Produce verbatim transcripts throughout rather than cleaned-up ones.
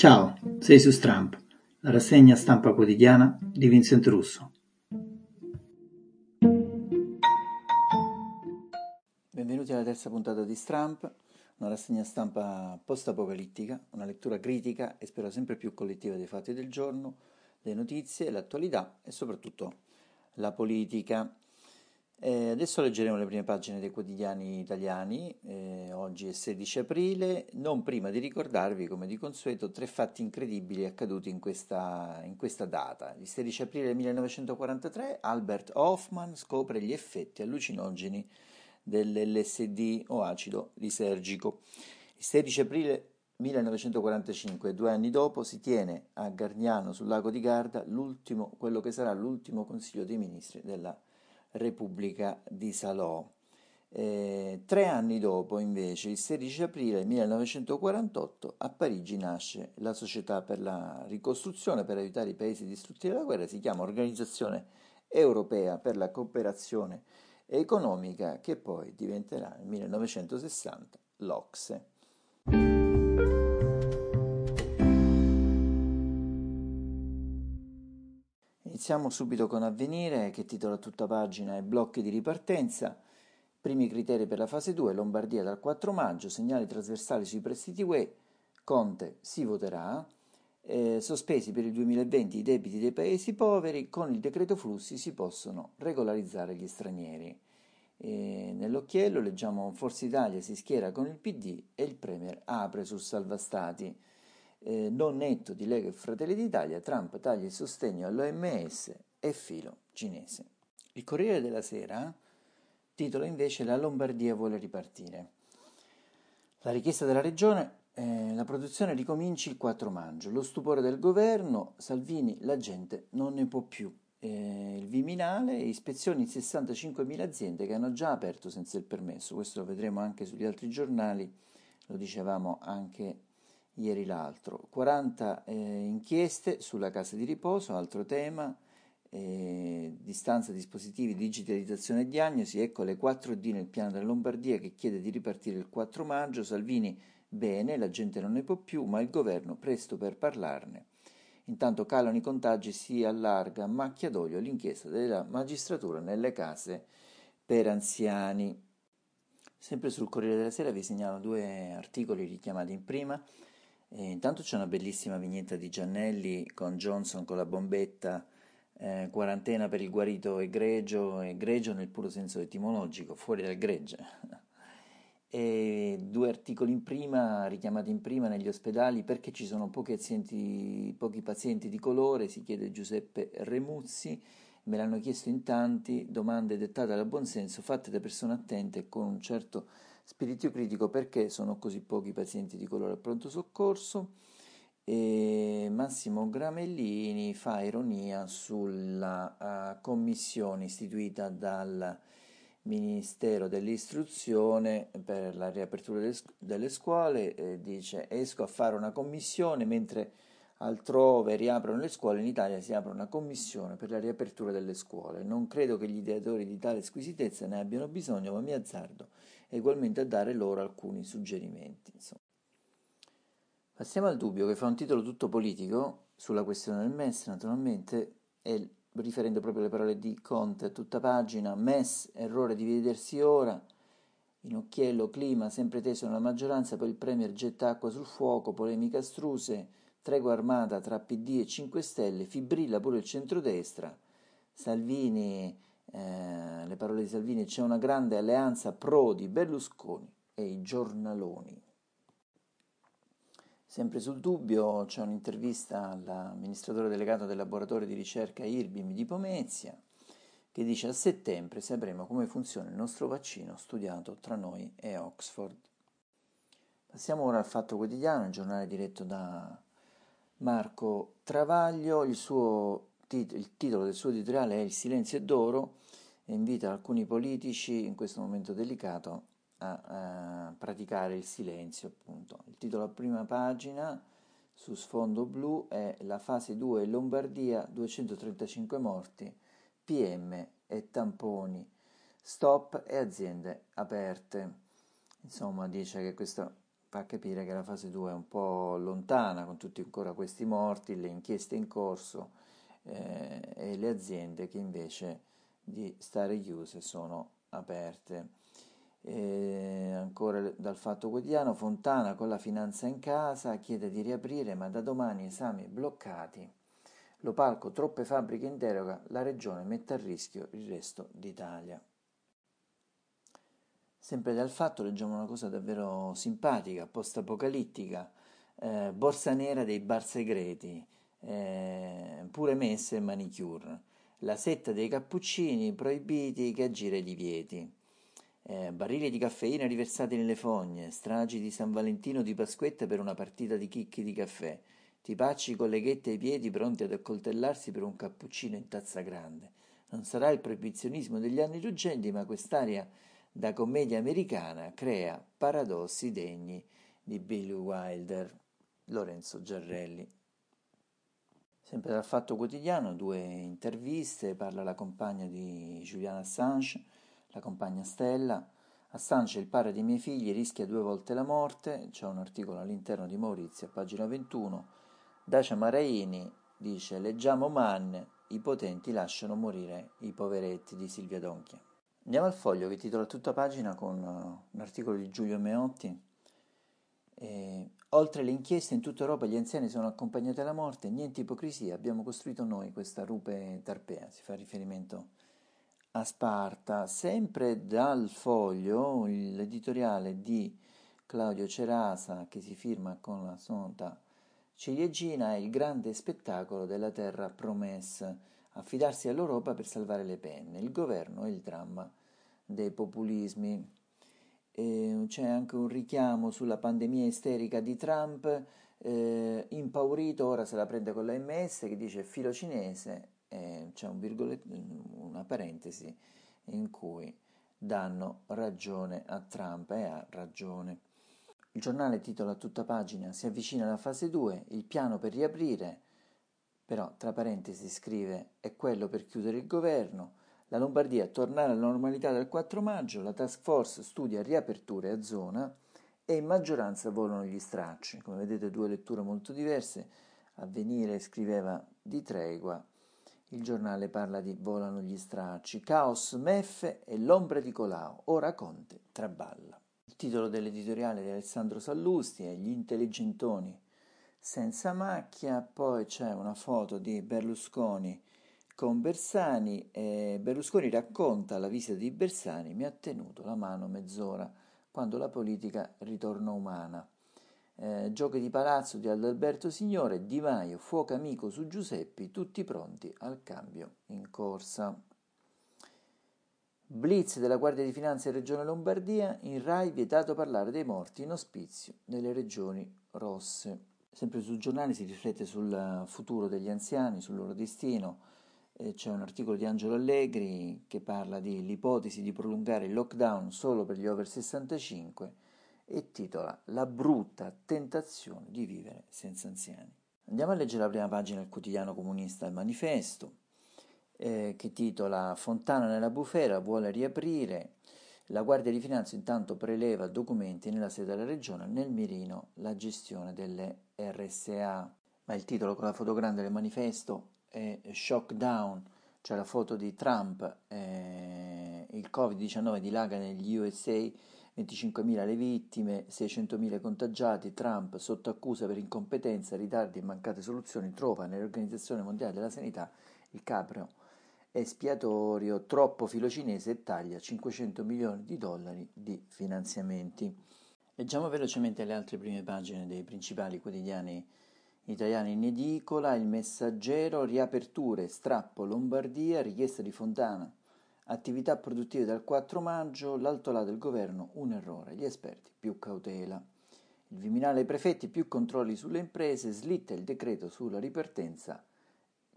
Ciao, sei su Stramp, la rassegna stampa quotidiana di Vincent Russo. Benvenuti alla terza puntata di Stramp, una rassegna stampa post-apocalittica, una lettura critica e spero sempre più collettiva dei fatti del giorno, le notizie, l'attualità e soprattutto la politica. Eh, adesso leggeremo le prime pagine dei quotidiani italiani, eh, oggi è sedici aprile, non prima di ricordarvi come di consueto tre fatti incredibili accaduti in questa, in questa data. Il sedici aprile millenovecentoquarantatré Albert Hofmann scopre gli effetti allucinogeni dell'L S D o acido lisergico. Il sedici aprile millenovecentoquarantacinque, due anni dopo, si tiene a Gargnano sul lago di Garda l'ultimo, quello che sarà l'ultimo Consiglio dei Ministri della Repubblica di Salò. Eh, tre anni dopo, invece, il sedici aprile millenovecentoquarantotto, a Parigi nasce la Società per la Ricostruzione per aiutare i paesi distrutti dalla guerra, si chiama Organizzazione Europea per la Cooperazione Economica, che poi diventerà nel millenovecentosessanta l'O C S E. Iniziamo subito con Avvenire, che titola tutta pagina e blocchi di ripartenza. Primi criteri per la fase due, Lombardia dal quattro maggio, segnali trasversali sui prestiti U E, Conte si voterà, eh, sospesi per il duemilaventi i debiti dei paesi poveri, con il decreto flussi si possono regolarizzare gli stranieri. E nell'occhiello leggiamo Forza Italia si schiera con il P D e il Premier apre sul salvastati. Eh, non netto di Lega e Fratelli d'Italia, Trump taglia il sostegno all'O M S e filo cinese. Il Corriere della Sera titola invece La Lombardia vuole ripartire. La richiesta della regione, eh, la produzione ricominci il quattro maggio. Lo stupore del governo, Salvini, la gente non ne può più. Eh, il Viminale, ispezioni in sessantacinquemila aziende che hanno già aperto senza il permesso. Questo lo vedremo anche sugli altri giornali, lo dicevamo anche ieri l'altro, quaranta eh, inchieste sulla casa di riposo, altro tema, eh, distanza, dispositivi, digitalizzazione e diagnosi, ecco le quattro D nel piano della Lombardia che chiede di ripartire il quattro maggio, Salvini bene, la gente non ne può più, ma il governo presto per parlarne. Intanto calano i contagi, si allarga a macchia d'olio l'inchiesta della magistratura nelle case per anziani. Sempre sul Corriere della Sera vi segnalo due articoli richiamati in prima. E intanto c'è una bellissima vignetta di Giannelli con Johnson con la bombetta, eh, quarantena per il guarito egregio, egregio nel puro senso etimologico, fuori dal gregge. E due articoli in prima, richiamati in prima negli ospedali, perché ci sono pochi, azienti, pochi pazienti di colore, si chiede Giuseppe Remuzzi, me l'hanno chiesto in tanti, domande dettate dal buonsenso, fatte da persone attente e con un certo spirito critico, perché sono così pochi pazienti di colore al pronto soccorso. E Massimo Gramellini fa ironia sulla uh, commissione istituita dal Ministero dell'Istruzione per la riapertura delle, scu- delle scuole, eh, dice esco a fare una commissione, mentre altrove riaprono le scuole, in Italia si apre una commissione per la riapertura delle scuole. Non credo che gli ideatori di tale squisitezza ne abbiano bisogno, ma mi azzardo ugualmente a dare loro alcuni suggerimenti. Insomma. Passiamo al dubbio, che fa un titolo tutto politico sulla questione del M E S, naturalmente, e riferendo proprio le parole di Conte a tutta pagina, M E S, errore di vedersi ora, in occhiello clima sempre teso nella maggioranza, poi il Premier getta acqua sul fuoco, polemiche astruse, tregua armata tra P D e cinque Stelle, fibrilla pure il centrodestra, Salvini... Eh, le parole di Salvini, c'è una grande alleanza Prodi, Berlusconi e i giornaloni. Sempre sul dubbio c'è un'intervista all'amministratore delegato del laboratorio di ricerca Irbim di Pomezia che dice a settembre sapremo come funziona il nostro vaccino studiato tra noi e Oxford. Passiamo ora al Fatto Quotidiano, il giornale diretto da Marco Travaglio. Il suo Il titolo del suo editoriale è Il silenzio è d'oro e invita alcuni politici in questo momento delicato a, a praticare il silenzio, appunto. Il titolo a prima pagina su sfondo blu è La fase due in Lombardia, duecentotrentacinque morti, P M e tamponi, stop e aziende aperte. Insomma, dice che questa fa capire che la fase due è un po' lontana, con tutti ancora questi morti, le inchieste in corso eh, e le aziende che invece di stare chiuse sono aperte. E ancora dal Fatto Quotidiano, Fontana con la finanza in casa chiede di riaprire, ma da domani esami bloccati. Lo Palco, troppe fabbriche in deroga, la regione mette a rischio il resto d'Italia. Sempre dal Fatto leggiamo una cosa davvero simpatica, post-apocalittica, eh, borsa nera dei bar segreti, eh, pure M E S e manicure, la setta dei cappuccini proibiti che aggira i divieti, eh, barili di caffeina riversati nelle fogne, stragi di San Valentino di Pasquetta per una partita di chicchi di caffè, tipacci con leghette ai piedi pronti ad accoltellarsi per un cappuccino in tazza grande. Non sarà il proibizionismo degli anni ruggenti, ma quest'aria da commedia americana crea paradossi degni di Billy Wilder. Lorenzo Giarrelli. Sempre dal Fatto Quotidiano, due interviste, parla la compagna di Julian Assange, la compagna Stella. Assange, il padre dei miei figli, rischia due volte la morte. C'è un articolo all'interno di Maurizio, a pagina ventuno. Dacia Maraini dice: leggiamo Mann, i potenti lasciano morire i poveretti, di Silvia Donchia. Andiamo al Foglio, che titola tutta pagina con un articolo di Giulio Meotti. E, oltre le inchieste in tutta Europa gli anziani sono accompagnati alla morte, niente ipocrisia, abbiamo costruito noi questa rupe tarpea, si fa riferimento a Sparta. Sempre dal Foglio l'editoriale di Claudio Cerasa, che si firma con la sonda ciliegina, è il grande spettacolo della terra promessa, affidarsi all'Europa per salvare le penne, il governo e il dramma dei populismi. E c'è anche un richiamo sulla pandemia isterica di Trump, eh, impaurito, ora se la prende con la M S, che dice filo cinese, eh, c'è un virgolet- una parentesi in cui danno ragione a Trump, e eh, ha ragione. Il Giornale titola tutta pagina: si avvicina la fase due, il piano per riaprire, però tra parentesi scrive è quello per chiudere il governo. La Lombardia tornare alla normalità dal quattro maggio, la task force studia riaperture a zona e in maggioranza volano gli stracci. Come vedete, due letture molto diverse. Avvenire scriveva di tregua, il Giornale parla di volano gli stracci, caos M E F e l'ombra di Colao, ora Conte traballa. Il titolo dell'editoriale di Alessandro Sallusti è gli intelligentoni senza macchia, poi c'è una foto di Berlusconi con Bersani, eh, Berlusconi racconta la visita di Bersani, mi ha tenuto la mano mezz'ora, quando la politica ritorna umana. Eh, giochi di palazzo di Adalberto Signore, Di Maio, fuoco amico su Giuseppi, tutti pronti al cambio in corsa. Blitz della Guardia di Finanza in Regione Lombardia, in Rai vietato parlare dei morti in ospizio nelle regioni rosse. Sempre sul Giornale si riflette sul futuro degli anziani, sul loro destino. C'è un articolo di Angelo Allegri che parla di l'ipotesi di prolungare il lockdown solo per gli over sessantacinque e titola la brutta tentazione di vivere senza anziani. Andiamo a leggere la prima pagina del quotidiano comunista Il Manifesto, eh, che titola Fontana nella bufera, vuole riaprire, la Guardia di Finanza intanto preleva documenti nella sede della regione, nel mirino la gestione delle R S A. Ma il titolo con la fotogrande del Manifesto e shockdown, cioè la foto di Trump, eh, il covid diciannove dilaga negli U S A, venticinquemila le vittime, seicentomila contagiati, Trump sotto accusa per incompetenza, ritardi e mancate soluzioni, trova nell'Organizzazione Mondiale della Sanità il capro espiatorio, troppo filo cinese e taglia cinquecento milioni di dollari di finanziamenti. Leggiamo velocemente le altre prime pagine dei principali quotidiani italiani in edicola. Il Messaggero, riaperture, strappo Lombardia, richiesta di Fontana, attività produttive dal quattro maggio, l'altolà del governo, un errore, gli esperti più cautela. Il Viminale ai prefetti, più controlli sulle imprese, slitta il decreto sulla ripartenza,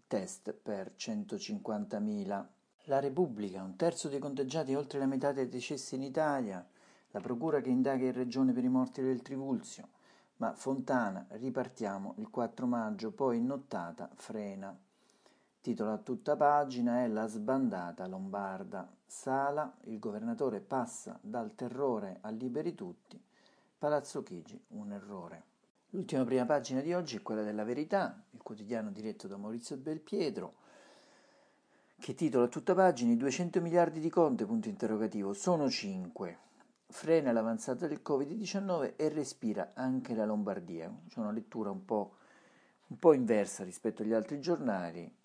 test per centocinquantamila. La Repubblica, un terzo dei contagiati e oltre la metà dei decessi in Italia, la procura che indaga in regione per i morti del Trivulzio. Ma Fontana, ripartiamo il quattro maggio, poi nottata frena. Titola tutta pagina è la sbandata lombarda. Sala, il governatore passa dal terrore a liberi tutti Palazzo Chigi, un errore. L'ultima prima pagina di oggi è quella della Verità, il quotidiano diretto da Maurizio Belpietro, che titola tutta pagina: duecento miliardi di Conte, punto interrogativo, sono cinque. Frena l'avanzata del covid diciannove e respira anche la Lombardia. C'è una lettura un po', un po' inversa rispetto agli altri giornali.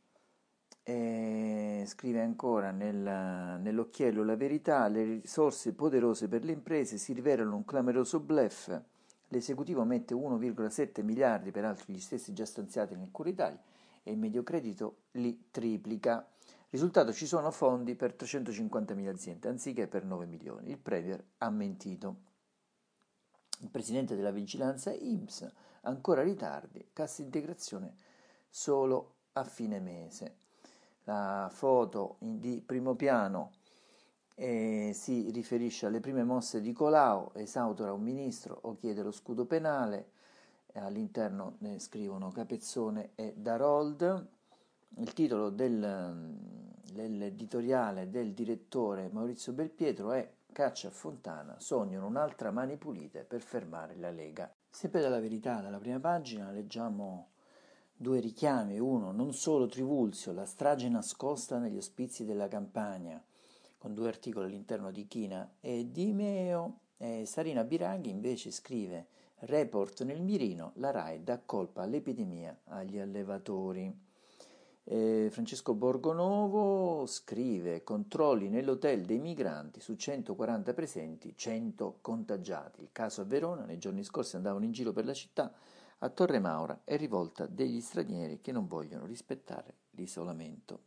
E scrive ancora nel, nell'occhiello la Verità: le risorse poderose per le imprese si rivelano un clamoroso bluff, l'esecutivo mette uno virgola sette miliardi, peraltro gli stessi già stanziati nel Cura Italia, e il mediocredito li triplica. Risultato: ci sono fondi per trecentocinquantamila aziende anziché per nove milioni. Il Premier ha mentito. Il presidente della vigilanza I N P S: ancora ritardi, cassa integrazione solo a fine mese. La foto di primo piano eh, si riferisce alle prime mosse di Colao, esautora un ministro o chiede lo scudo penale. All'interno ne scrivono Capezzone e Darold. Il titolo del, dell'editoriale del direttore Maurizio Belpietro è: Caccia a Fontana, sognano un'altra Mani Pulite per fermare la Lega. Sempre dalla Verità, dalla prima pagina, leggiamo due richiami. Uno: non solo Trivulzio, la strage nascosta negli ospizi della Campania, con due articoli all'interno di China e di Meo. E Sarina Biraghi invece scrive: report nel mirino, la Rai dà colpa all'epidemia agli allevatori. E Francesco Borgonovo scrive: controlli nell'hotel dei migranti, su centoquaranta presenti, cento contagiati. Il caso a Verona: nei giorni scorsi andavano in giro per la città. A Torre Maura è rivolta degli stranieri che non vogliono rispettare l'isolamento.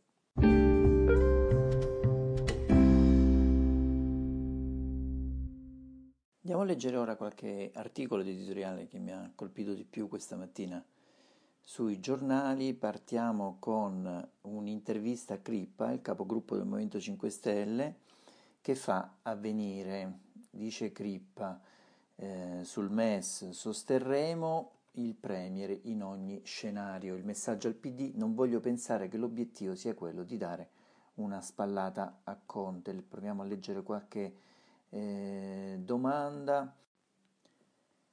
Andiamo a leggere ora qualche articolo di editoriale che mi ha colpito di più questa mattina sui giornali. Partiamo con un'intervista a Crippa, il capogruppo del Movimento cinque Stelle, che fa Avvenire. Dice Crippa eh, sul M E S: sosterremo il Premier in ogni scenario. Il messaggio al P D: non voglio pensare che l'obiettivo sia quello di dare una spallata a Conte. Proviamo a leggere qualche eh, domanda.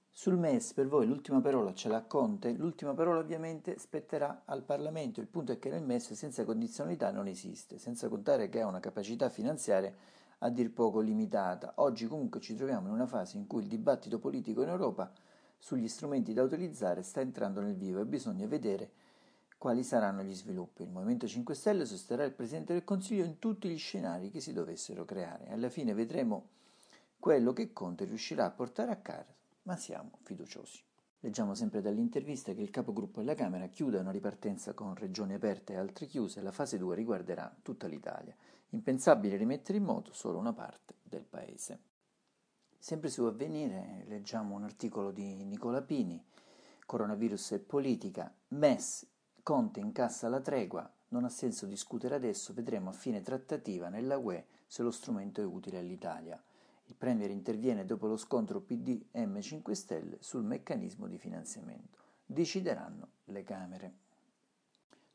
Sul M E S: per voi l'ultima parola ce l'ha Conte? L'ultima parola ovviamente spetterà al Parlamento. Il punto è che nel M E S senza condizionalità non esiste, senza contare che ha una capacità finanziaria a dir poco limitata. Oggi comunque ci troviamo in una fase in cui il dibattito politico in Europa sugli strumenti da utilizzare sta entrando nel vivo e bisogna vedere quali saranno gli sviluppi. Il Movimento cinque Stelle sosterrà il Presidente del Consiglio in tutti gli scenari che si dovessero creare. Alla fine vedremo quello che Conte riuscirà a portare a casa, ma siamo fiduciosi. Leggiamo sempre dall'intervista che il capogruppo della Camera chiude una ripartenza con regioni aperte e altre chiuse. La fase due riguarderà tutta l'Italia. Impensabile rimettere in moto solo una parte del paese. Sempre su Avvenire leggiamo un articolo di Nicola Pini: coronavirus e politica, M E S, Conte incassa la tregua, non ha senso discutere adesso, vedremo a fine trattativa nella U E se lo strumento è utile all'Italia. Il Premier interviene dopo lo scontro P D M cinque Stelle sul meccanismo di finanziamento, decideranno le Camere.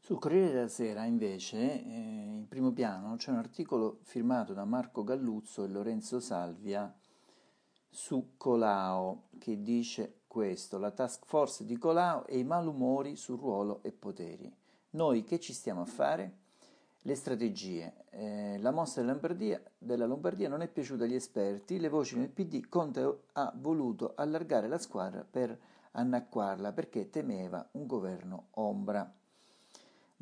Sul Corriere della Sera invece, eh, in primo piano, c'è un articolo firmato da Marco Galluzzo e Lorenzo Salvia su Colao, che dice questo: la task force di Colao e i malumori su ruolo e poteri. Noi che ci stiamo a fare? Le strategie. Eh, la mossa della Lombardia, della Lombardia non è piaciuta agli esperti, le voci nel P D, Conte ha voluto allargare la squadra per annacquarla perché temeva un governo ombra.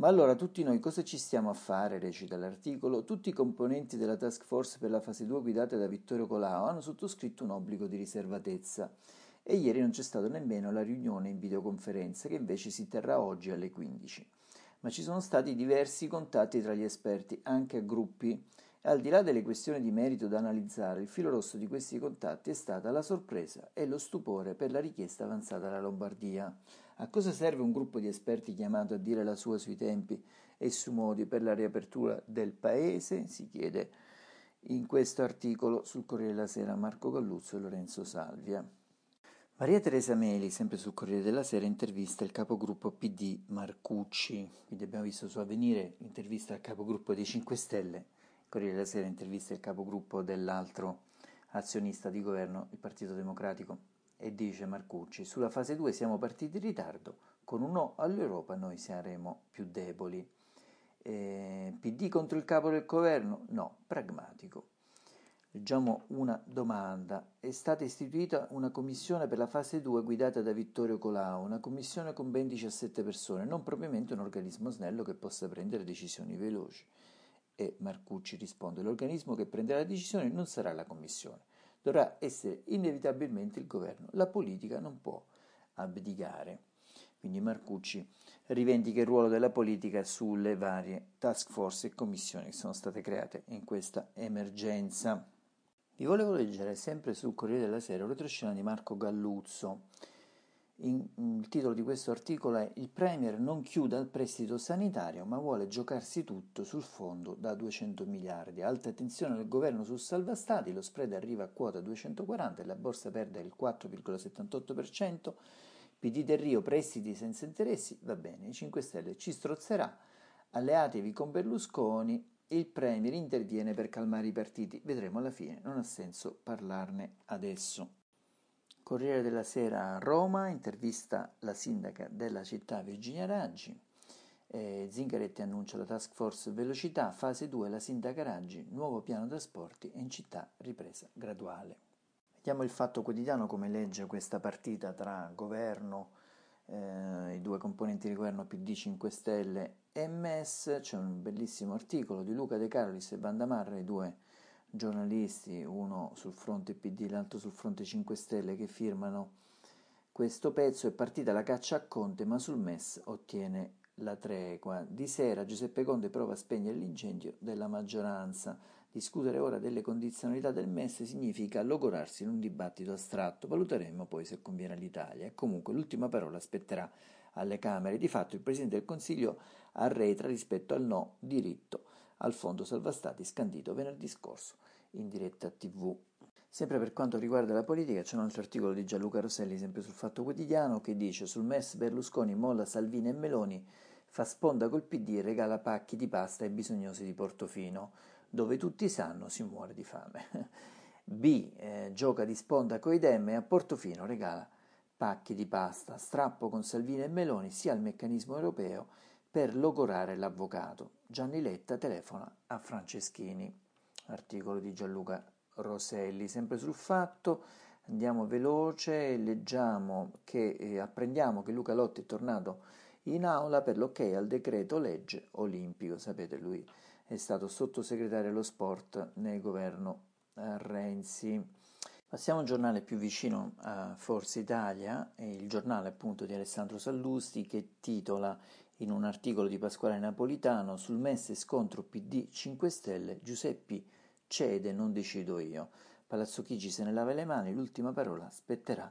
Ma allora tutti noi cosa ci stiamo a fare, recita l'articolo. Tutti i componenti della task force per la fase due guidata da Vittorio Colao hanno sottoscritto un obbligo di riservatezza e ieri non c'è stata nemmeno la riunione in videoconferenza che invece si terrà oggi alle quindici. Ma ci sono stati diversi contatti tra gli esperti, anche a gruppi, e al di là delle questioni di merito da analizzare, il filo rosso di questi contatti è stata la sorpresa e lo stupore per la richiesta avanzata alla Lombardia. A cosa serve un gruppo di esperti chiamato a dire la sua sui tempi e sui modi per la riapertura del paese? Si chiede in questo articolo sul Corriere della Sera Marco Galluzzo e Lorenzo Salvia. Maria Teresa Meli, sempre sul Corriere della Sera, intervista il capogruppo P D Marcucci. Quindi abbiamo visto su Avvenire l'intervista al capogruppo dei cinque Stelle. Corriere della Sera intervista il capogruppo dell'altro azionista di governo, il Partito Democratico, E dice Marcucci, sulla fase due siamo partiti in ritardo, con un no all'Europa noi saremo più deboli. Eh, P D contro il capo del governo? No, pragmatico. Leggiamo una domanda. È stata istituita una commissione per la fase due guidata da Vittorio Colao, una commissione con ben diciassette persone, non propriamente un organismo snello che possa prendere decisioni veloci. E Marcucci risponde, l'organismo che prenderà decisioni non sarà la commissione, dovrà essere inevitabilmente il governo, la politica non può abdicare. Quindi Marcucci rivendica il ruolo della politica sulle varie task force e commissioni che sono state create in questa emergenza. Vi volevo leggere sempre sul Corriere della Sera retroscena di Marco Galluzzo. In, il titolo di questo articolo è Il Premier non chiude al prestito sanitario ma vuole giocarsi tutto sul fondo da duecento miliardi. Alta tensione del governo sul salva stati, lo spread arriva a quota duecentoquaranta e la borsa perde il quattro virgola settantotto per cento. P D del Rio, prestiti senza interessi, va bene, i cinque Stelle ci strozzerà, alleatevi con Berlusconi, il Premier interviene per calmare i partiti, vedremo alla fine, non ha senso parlarne adesso. Corriere della Sera a Roma, intervista la sindaca della città Virginia Raggi, eh, Zingaretti annuncia la task force velocità, fase due la sindaca Raggi, nuovo piano trasporti e in città ripresa graduale. Vediamo il Fatto Quotidiano come legge questa partita tra governo, eh, i due componenti di governo P D, cinque Stelle e M E S. C'è un bellissimo articolo di Luca De Carolis e Vandamarra, i due giornalisti, uno sul fronte P D, l'altro sul fronte cinque Stelle, che firmano questo pezzo. È partita la caccia a Conte, ma sul M E S ottiene la tregua. Di Sera, Giuseppe Conte prova a spegnere l'incendio della maggioranza. Discutere ora delle condizionalità del M E S significa logorarsi in un dibattito astratto. Valuteremo poi se conviene all'Italia. E comunque l'ultima parola spetterà alle Camere. Di fatto il Presidente del Consiglio arretra rispetto al no diritto al fondo salva stati scandito venerdì scorso in diretta tivù. Sempre per quanto riguarda la politica c'è un altro articolo di Gianluca Roselli sempre sul Fatto Quotidiano che dice sul M E S Berlusconi molla Salvini e Meloni, fa sponda col P D e regala pacchi di pasta ai bisognosi di Portofino, dove tutti sanno si muore di fame. B. Eh, gioca di sponda coi Dem e a Portofino regala pacchi di pasta, strappo con Salvini e Meloni sia al meccanismo europeo per logorare l'avvocato. Gianni Letta telefona a Franceschini, articolo di Gianluca Roselli. Sempre sul Fatto, andiamo veloce, leggiamo che eh, apprendiamo che Luca Lotti è tornato in aula per l'ok al decreto legge olimpico. Sapete, lui è stato sottosegretario allo sport nel governo Renzi. Passiamo a un giornale più vicino a Forza Italia, il giornale appunto di Alessandro Sallusti, che titola in un articolo di Pasquale Napolitano sul M E S scontro P D cinque Stelle, Giuseppi cede, non decido io. Palazzo Chigi se ne lava le mani, l'ultima parola spetterà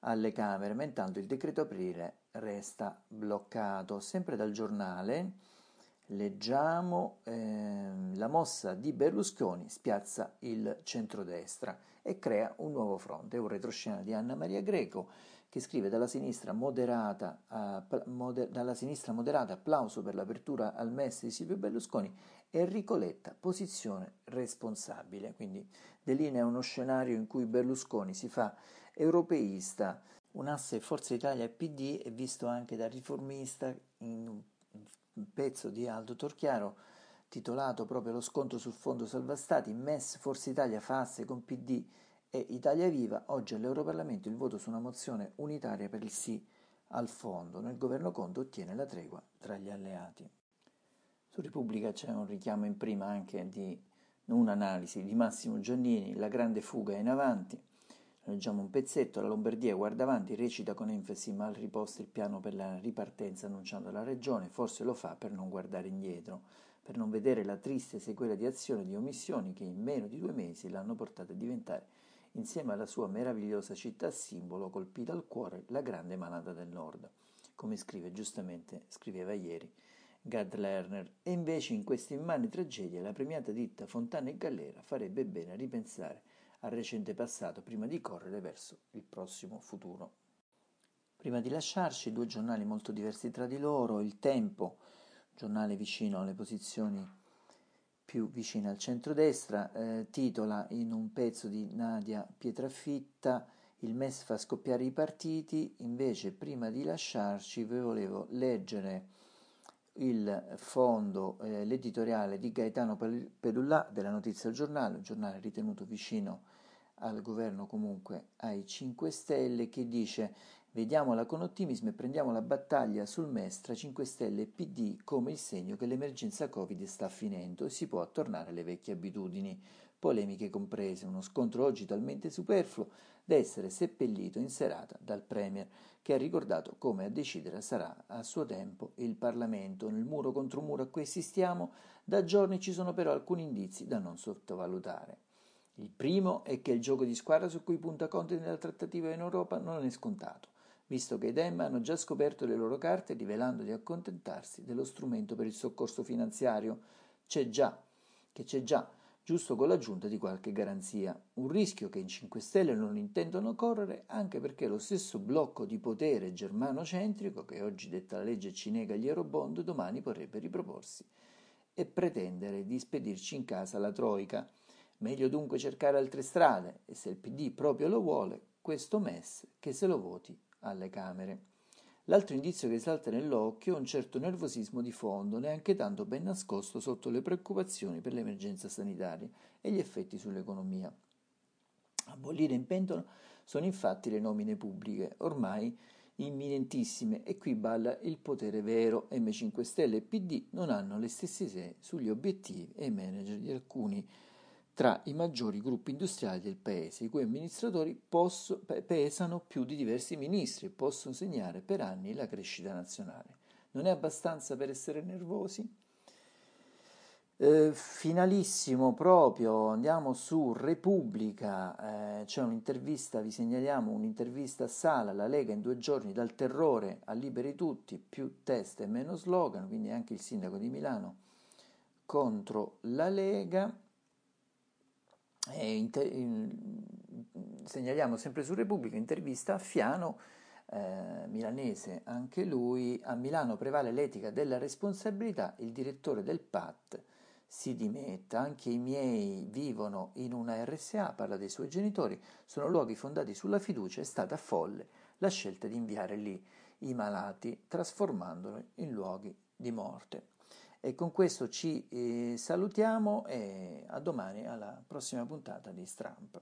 alle Camere, ma intanto il decreto aprile resta bloccato. Sempre dal giornale leggiamo eh, la mossa di Berlusconi spiazza il centrodestra e crea un nuovo fronte. È un retroscena di Anna Maria Greco che scrive dalla sinistra moderata, a, moder, dalla sinistra moderata applauso per l'apertura al M E S di Silvio Berlusconi, Enrico Letta posizione responsabile. Quindi delinea uno scenario in cui Berlusconi si fa europeista. Un asse Forza Italia e P D è visto anche da Riformista in un pezzo di Aldo Torchiaro titolato proprio lo scontro sul fondo salva stati, M E S Forza Italia fa asse con P D e Italia Viva, oggi all'Europarlamento il voto su una mozione unitaria per il sì al fondo, nel governo Conte ottiene la tregua tra gli alleati. Su Repubblica c'è un richiamo in prima anche di un'analisi di Massimo Giannini, la grande fuga è in avanti. Leggiamo un pezzetto, la Lombardia guarda avanti, recita con enfasi mal riposta il piano per la ripartenza annunciando la regione, forse lo fa per non guardare indietro, per non vedere la triste sequela di azioni e di omissioni che in meno di due mesi l'hanno portata a diventare, insieme alla sua meravigliosa città simbolo colpita al cuore, la grande malata del nord, come scrive giustamente, scriveva ieri Gad Lerner. E invece in queste immani tragedie la premiata ditta Fontana e Gallera farebbe bene a ripensare al recente passato prima di correre verso il prossimo futuro. Prima di lasciarci, due giornali molto diversi tra di loro. Il Tempo, giornale vicino alle posizioni più vicine al centrodestra, eh, titola in un pezzo di Nadia Pietrafitta Il M E S fa scoppiare i partiti. Invece, prima di lasciarci, vi volevo leggere il fondo, eh, l'editoriale di Gaetano Pedullà della Notizia del Giornale, un giornale ritenuto vicino al governo, comunque ai cinque Stelle, che dice: vediamola con ottimismo e prendiamo la battaglia sul M E S tra cinque Stelle e P D come il segno che l'emergenza Covid sta finendo e si può tornare alle vecchie abitudini, polemiche comprese, uno scontro oggi talmente superfluo da essere seppellito in serata dal Premier, che ha ricordato come a decidere sarà a suo tempo il Parlamento. Nel muro contro muro a cui assistiamo da giorni ci sono però alcuni indizi da non sottovalutare. Il primo è che il gioco di squadra su cui punta Conte nella trattativa in Europa non è scontato, visto che i Dem hanno già scoperto le loro carte rivelando di accontentarsi dello strumento per il soccorso finanziario, c'è già, che c'è già, giusto con l'aggiunta di qualche garanzia. Un rischio che in cinque Stelle non intendono correre, anche perché lo stesso blocco di potere germano-centrico, che oggi detta la legge ci nega gli eurobond, domani potrebbe riproporsi e pretendere di spedirci in casa la troica. Meglio dunque cercare altre strade e, se il P D proprio lo vuole, questo M E S che se lo voti alle Camere. L'altro indizio che salta nell'occhio è un certo nervosismo di fondo, neanche tanto ben nascosto sotto le preoccupazioni per l'emergenza sanitaria e gli effetti sull'economia. A bollire in pentola sono infatti le nomine pubbliche, ormai imminentissime, e qui balla il potere vero. M cinque Stelle e P D non hanno le stesse idee sugli obiettivi e i manager di alcuni tra i maggiori gruppi industriali del Paese, i cui amministratori posso, pesano più di diversi ministri e possono segnare per anni la crescita nazionale. Non è abbastanza per essere nervosi? Eh, finalissimo proprio, andiamo su Repubblica, eh, c'è un'intervista, vi segnaliamo un'intervista a Sala, la Lega in due giorni dal terrore a liberi tutti, più teste e meno slogan, quindi anche il sindaco di Milano contro la Lega. E inter- segnaliamo sempre su Repubblica intervista a Fiano, eh, milanese anche lui. A Milano prevale l'etica della responsabilità, il direttore del P A T si dimetta, anche i miei vivono in una R S A, parla dei suoi genitori, sono luoghi fondati sulla fiducia, è stata folle la scelta di inviare lì i malati trasformandoli in luoghi di morte. E con questo ci eh, salutiamo e a domani alla prossima puntata di STRAMP.